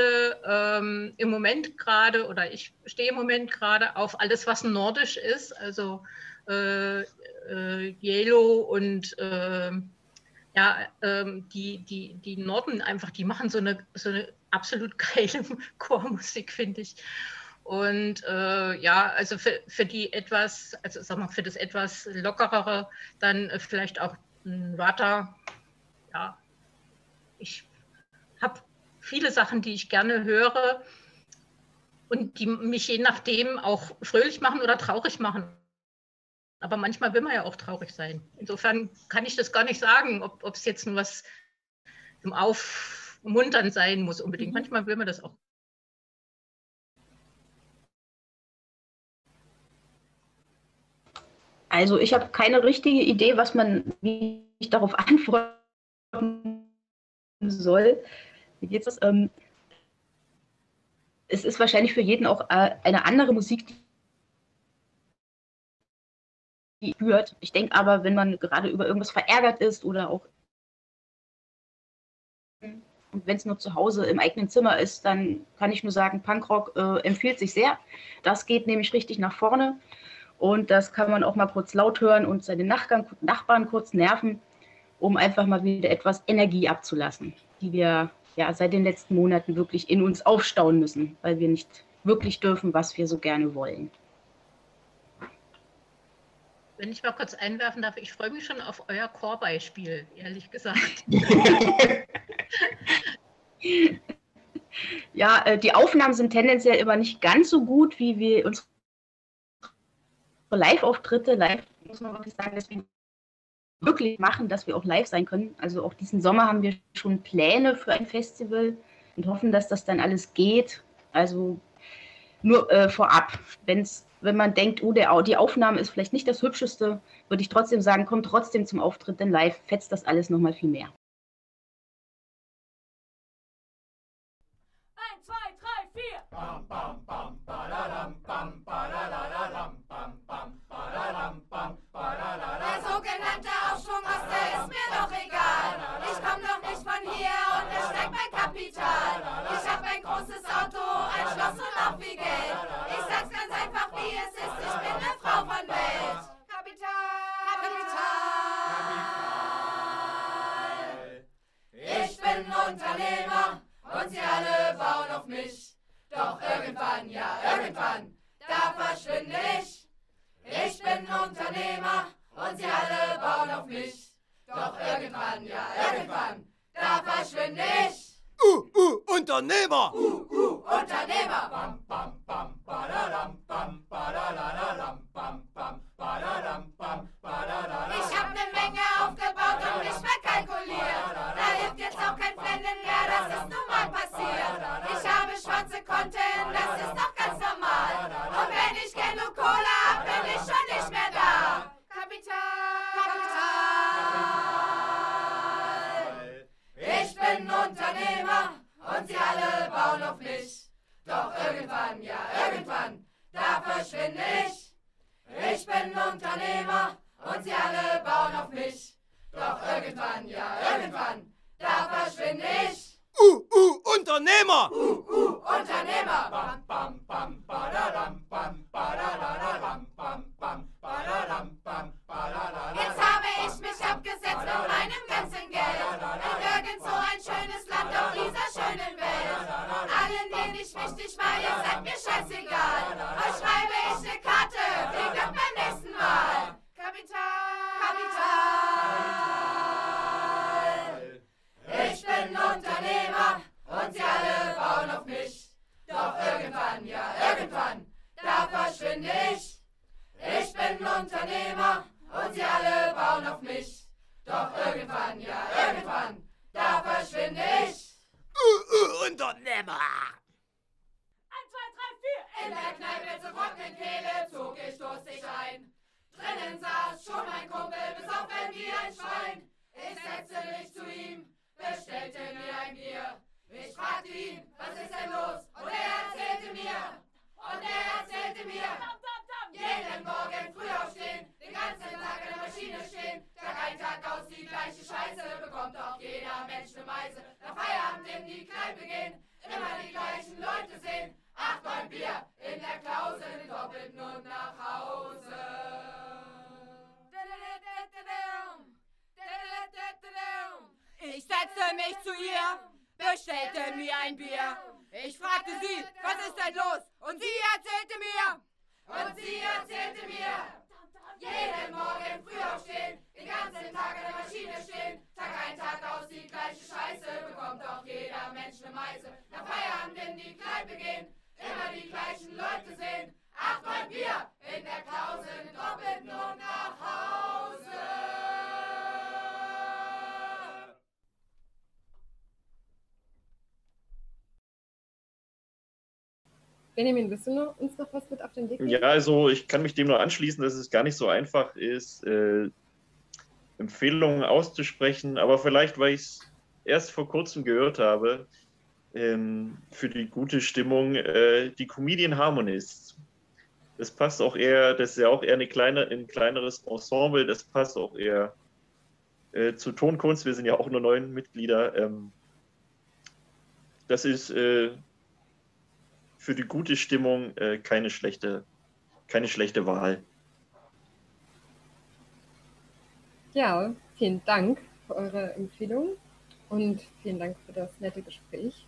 ähm, im Moment gerade oder ich stehe im Moment gerade auf alles, was nordisch ist, also äh, äh, Yellow und äh, ja, ähm, die, die, die Norden einfach, die machen so eine, so eine absolut geile Chormusik, finde ich. Und äh, ja, also für, für die etwas, also sag mal, für das etwas lockerere, dann äh, vielleicht auch ein Ratter. Ja, ich habe viele Sachen, die ich gerne höre und die mich je nachdem auch fröhlich machen oder traurig machen. Aber manchmal will man ja auch traurig sein. Insofern kann ich das gar nicht sagen, ob es jetzt nur was zum Aufmuntern sein muss unbedingt. Manchmal will man das auch. Also ich habe keine richtige Idee, was man, wie ich darauf antworten soll. Wie geht's das? Ähm, es ist wahrscheinlich für jeden auch äh, eine andere Musik, die hört. Ich denke aber, wenn man gerade über irgendwas verärgert ist oder auch, und wenn es nur zu Hause im eigenen Zimmer ist, dann kann ich nur sagen, Punkrock äh, empfiehlt sich sehr. Das geht nämlich richtig nach vorne und das kann man auch mal kurz laut hören und seine Nachbarn, Nachbarn kurz nerven, um einfach mal wieder etwas Energie abzulassen, die wir ja seit den letzten Monaten wirklich in uns aufstauen müssen, weil wir nicht wirklich dürfen, was wir so gerne wollen. Wenn ich mal kurz einwerfen darf, ich freue mich schon auf euer Chorbeispiel, ehrlich gesagt. Ja, die Aufnahmen sind tendenziell immer nicht ganz so gut, wie wir unsere Live-Auftritte, live, muss man wirklich sagen, deswegen wirklich machen, dass wir auch live sein können. Also auch diesen Sommer haben wir schon Pläne für ein Festival und hoffen, dass das dann alles geht. Also nur äh, vorab, wenn's, wenn man denkt, oh, der, die Aufnahme ist vielleicht nicht das Hübscheste, würde ich trotzdem sagen, kommt trotzdem zum Auftritt, denn live fetzt das alles nochmal viel mehr. Eins, zwei, drei, vier! Bam, bam, bam, badadam, bam, badadadam, bam, bam, badadam, bam, badadam. Der sogenannte Aufschwung aus der ist mir doch egal. Ich komm doch nicht von hier und da steckt mein Kapital. Ich hab ein großes Auto, ein Schloss und auch viel Geld. Ich sag's ganz einfach, wie es ist, ich bin eine Frau von Welt. Kapital, Kapital, Kapital. Ich bin Unternehmer und sie alle bauen auf mich. Doch irgendwann, ja irgendwann, da verschwinde ich. Ich bin Unternehmer und sie alle bauen auf mich. Doch irgendwann, ja irgendwann, da verschwinde ich. Uh, uh, Unternehmer! Uh, uh, Unternehmer! Bam, bam, bam, badadam, bam, badadadadam, bam, bam, badadam, bam, badadadam. Ich hab ne Menge aufgebaut und mich verkalkuliert. Da hilft jetzt auch kein Blenden mehr, das ist nun mal passiert. Ich habe schwarze Konten, das ist doch ganz normal. Und wenn ich genug Cola hab, bin ich schon nicht mehr da. Kapital, Kapital. Ich bin Unternehmer und sie alle bauen auf mich. Doch irgendwann, ja irgendwann, da verschwinde ich. Ich bin Unternehmer und sie alle bauen auf mich. Doch irgendwann, ja irgendwann, da verschwinde ich. Uh, uh, Unternehmer! Uh, uh, Unternehmer! Bam, bam, bam, badadam, bam, badadadam, bam, bam, badadam, bam, badadam. Jetzt habe ich mich abgesetzt mit meinem ganzen Geld. In irgend so ein schönes Land auf dieser schönen Welt. Allen, denen ich wichtig war, ihr seid mir scheißegal. Euch schreibe ich eine Karte, fliegt ab beim nächsten Mal. Kapital, Kapital. Ich bin Unternehmer und sie alle bauen auf mich. Doch irgendwann, ja irgendwann, da verschwinde ich. Ich bin Unternehmer und sie alle bauen auf mich. Doch irgendwann, ja irgendwann, da verschwinde ich. Uh, uh, Unternehmer! eins, zwei, drei, vier! In der Kneipe zu trockenen Kehle zog ich durstig ein. Drinnen saß schon mein Kumpel, besoffen wie ein Schwein. Ich setzte mich zu ihm, bestellte mir ein Bier. Ich fragte ihn, was ist denn los? Und er erzählte mir, und er erzählte mir, jeden Morgen früh aufstehen, den ganzen Tag an der Maschine stehen. Tag ein, Tag aus, die gleiche Scheiße, bekommt auch jeder Mensch eine Meise. Nach Feierabend in die Kneipe gehen, immer die gleichen Leute sehen. Acht, neun Bier in der Klause, den doppelten und nach Hause. Ich setzte mich zu ihr, bestellte mir ein Bier. Ich fragte sie, was ist denn los? Und sie erzählte mir, und sie erzählte mir, jeden Morgen früh aufstehen, den ganzen Tag an der Maschine stehen. Tag ein, Tag aus, die gleiche Scheiße, bekommt auch jeder Mensch eine Meise. Nach Feierabend in die Kneipe gehen, immer die gleichen Leute sehen. Acht, neun Bier in der Klause, den doppelten und nach Hause. Benjamin, bist du noch uns noch was mit auf den Weg geben? Ja, also ich kann mich dem nur anschließen, dass es gar nicht so einfach ist, äh, Empfehlungen auszusprechen, aber vielleicht, weil ich es erst vor kurzem gehört habe, ähm, für die gute Stimmung, äh, die Comedian Harmonists. Das passt auch eher, das ist ja auch eher eine kleine, ein kleineres Ensemble, das passt auch eher äh, zu Tonkunst, wir sind ja auch nur neun Mitglieder. Ähm, das ist äh, für die gute Stimmung äh, keine schlechte, keine schlechte Wahl. Ja, vielen Dank für eure Empfehlung und vielen Dank für das nette Gespräch.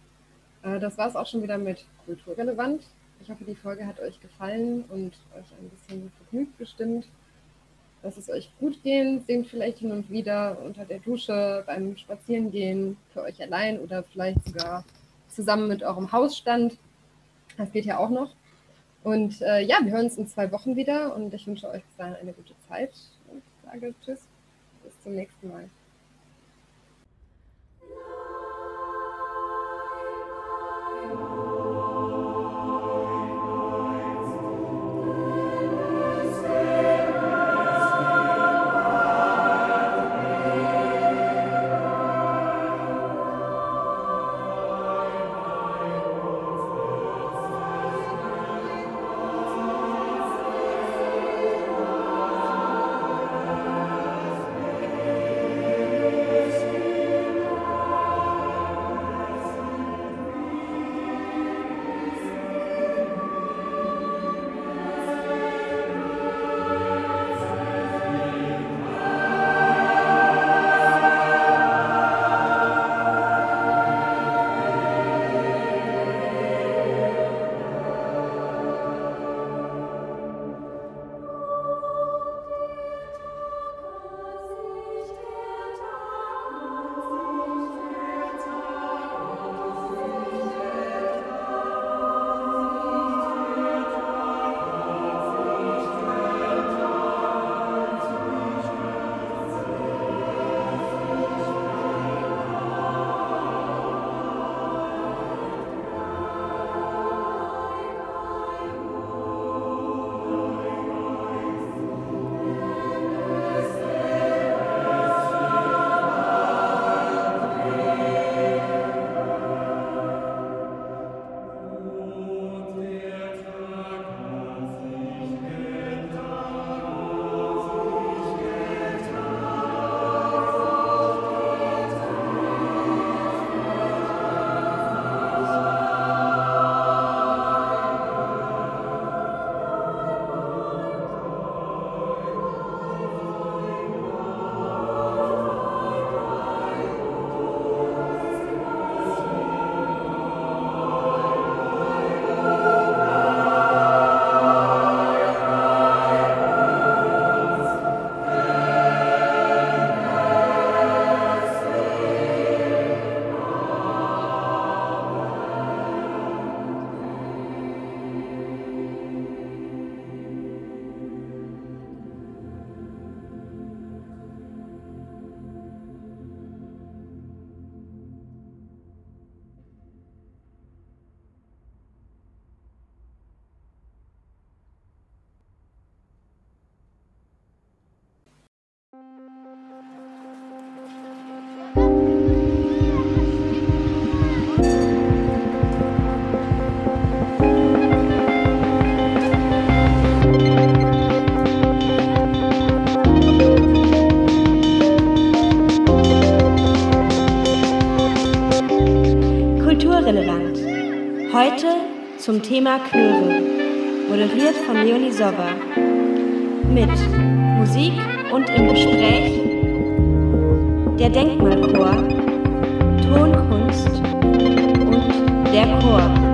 Das war es auch schon wieder mit Kulturrelevant. Ich hoffe, die Folge hat euch gefallen und euch ein bisschen vergnügt bestimmt. Lasst es euch gut gehen, singt vielleicht hin und wieder unter der Dusche, beim Spazierengehen, für euch allein oder vielleicht sogar zusammen mit eurem Hausstand. Das geht ja auch noch. Und äh, ja, wir hören uns in zwei Wochen wieder und ich wünsche euch bis dahin eine gute Zeit und sage tschüss. Bis zum nächsten Mal. Heute zum Thema Chöre, moderiert von Leonie Sober. Mit Musik und im Gespräch der Denkmalchor, Tonkunst und der Chor.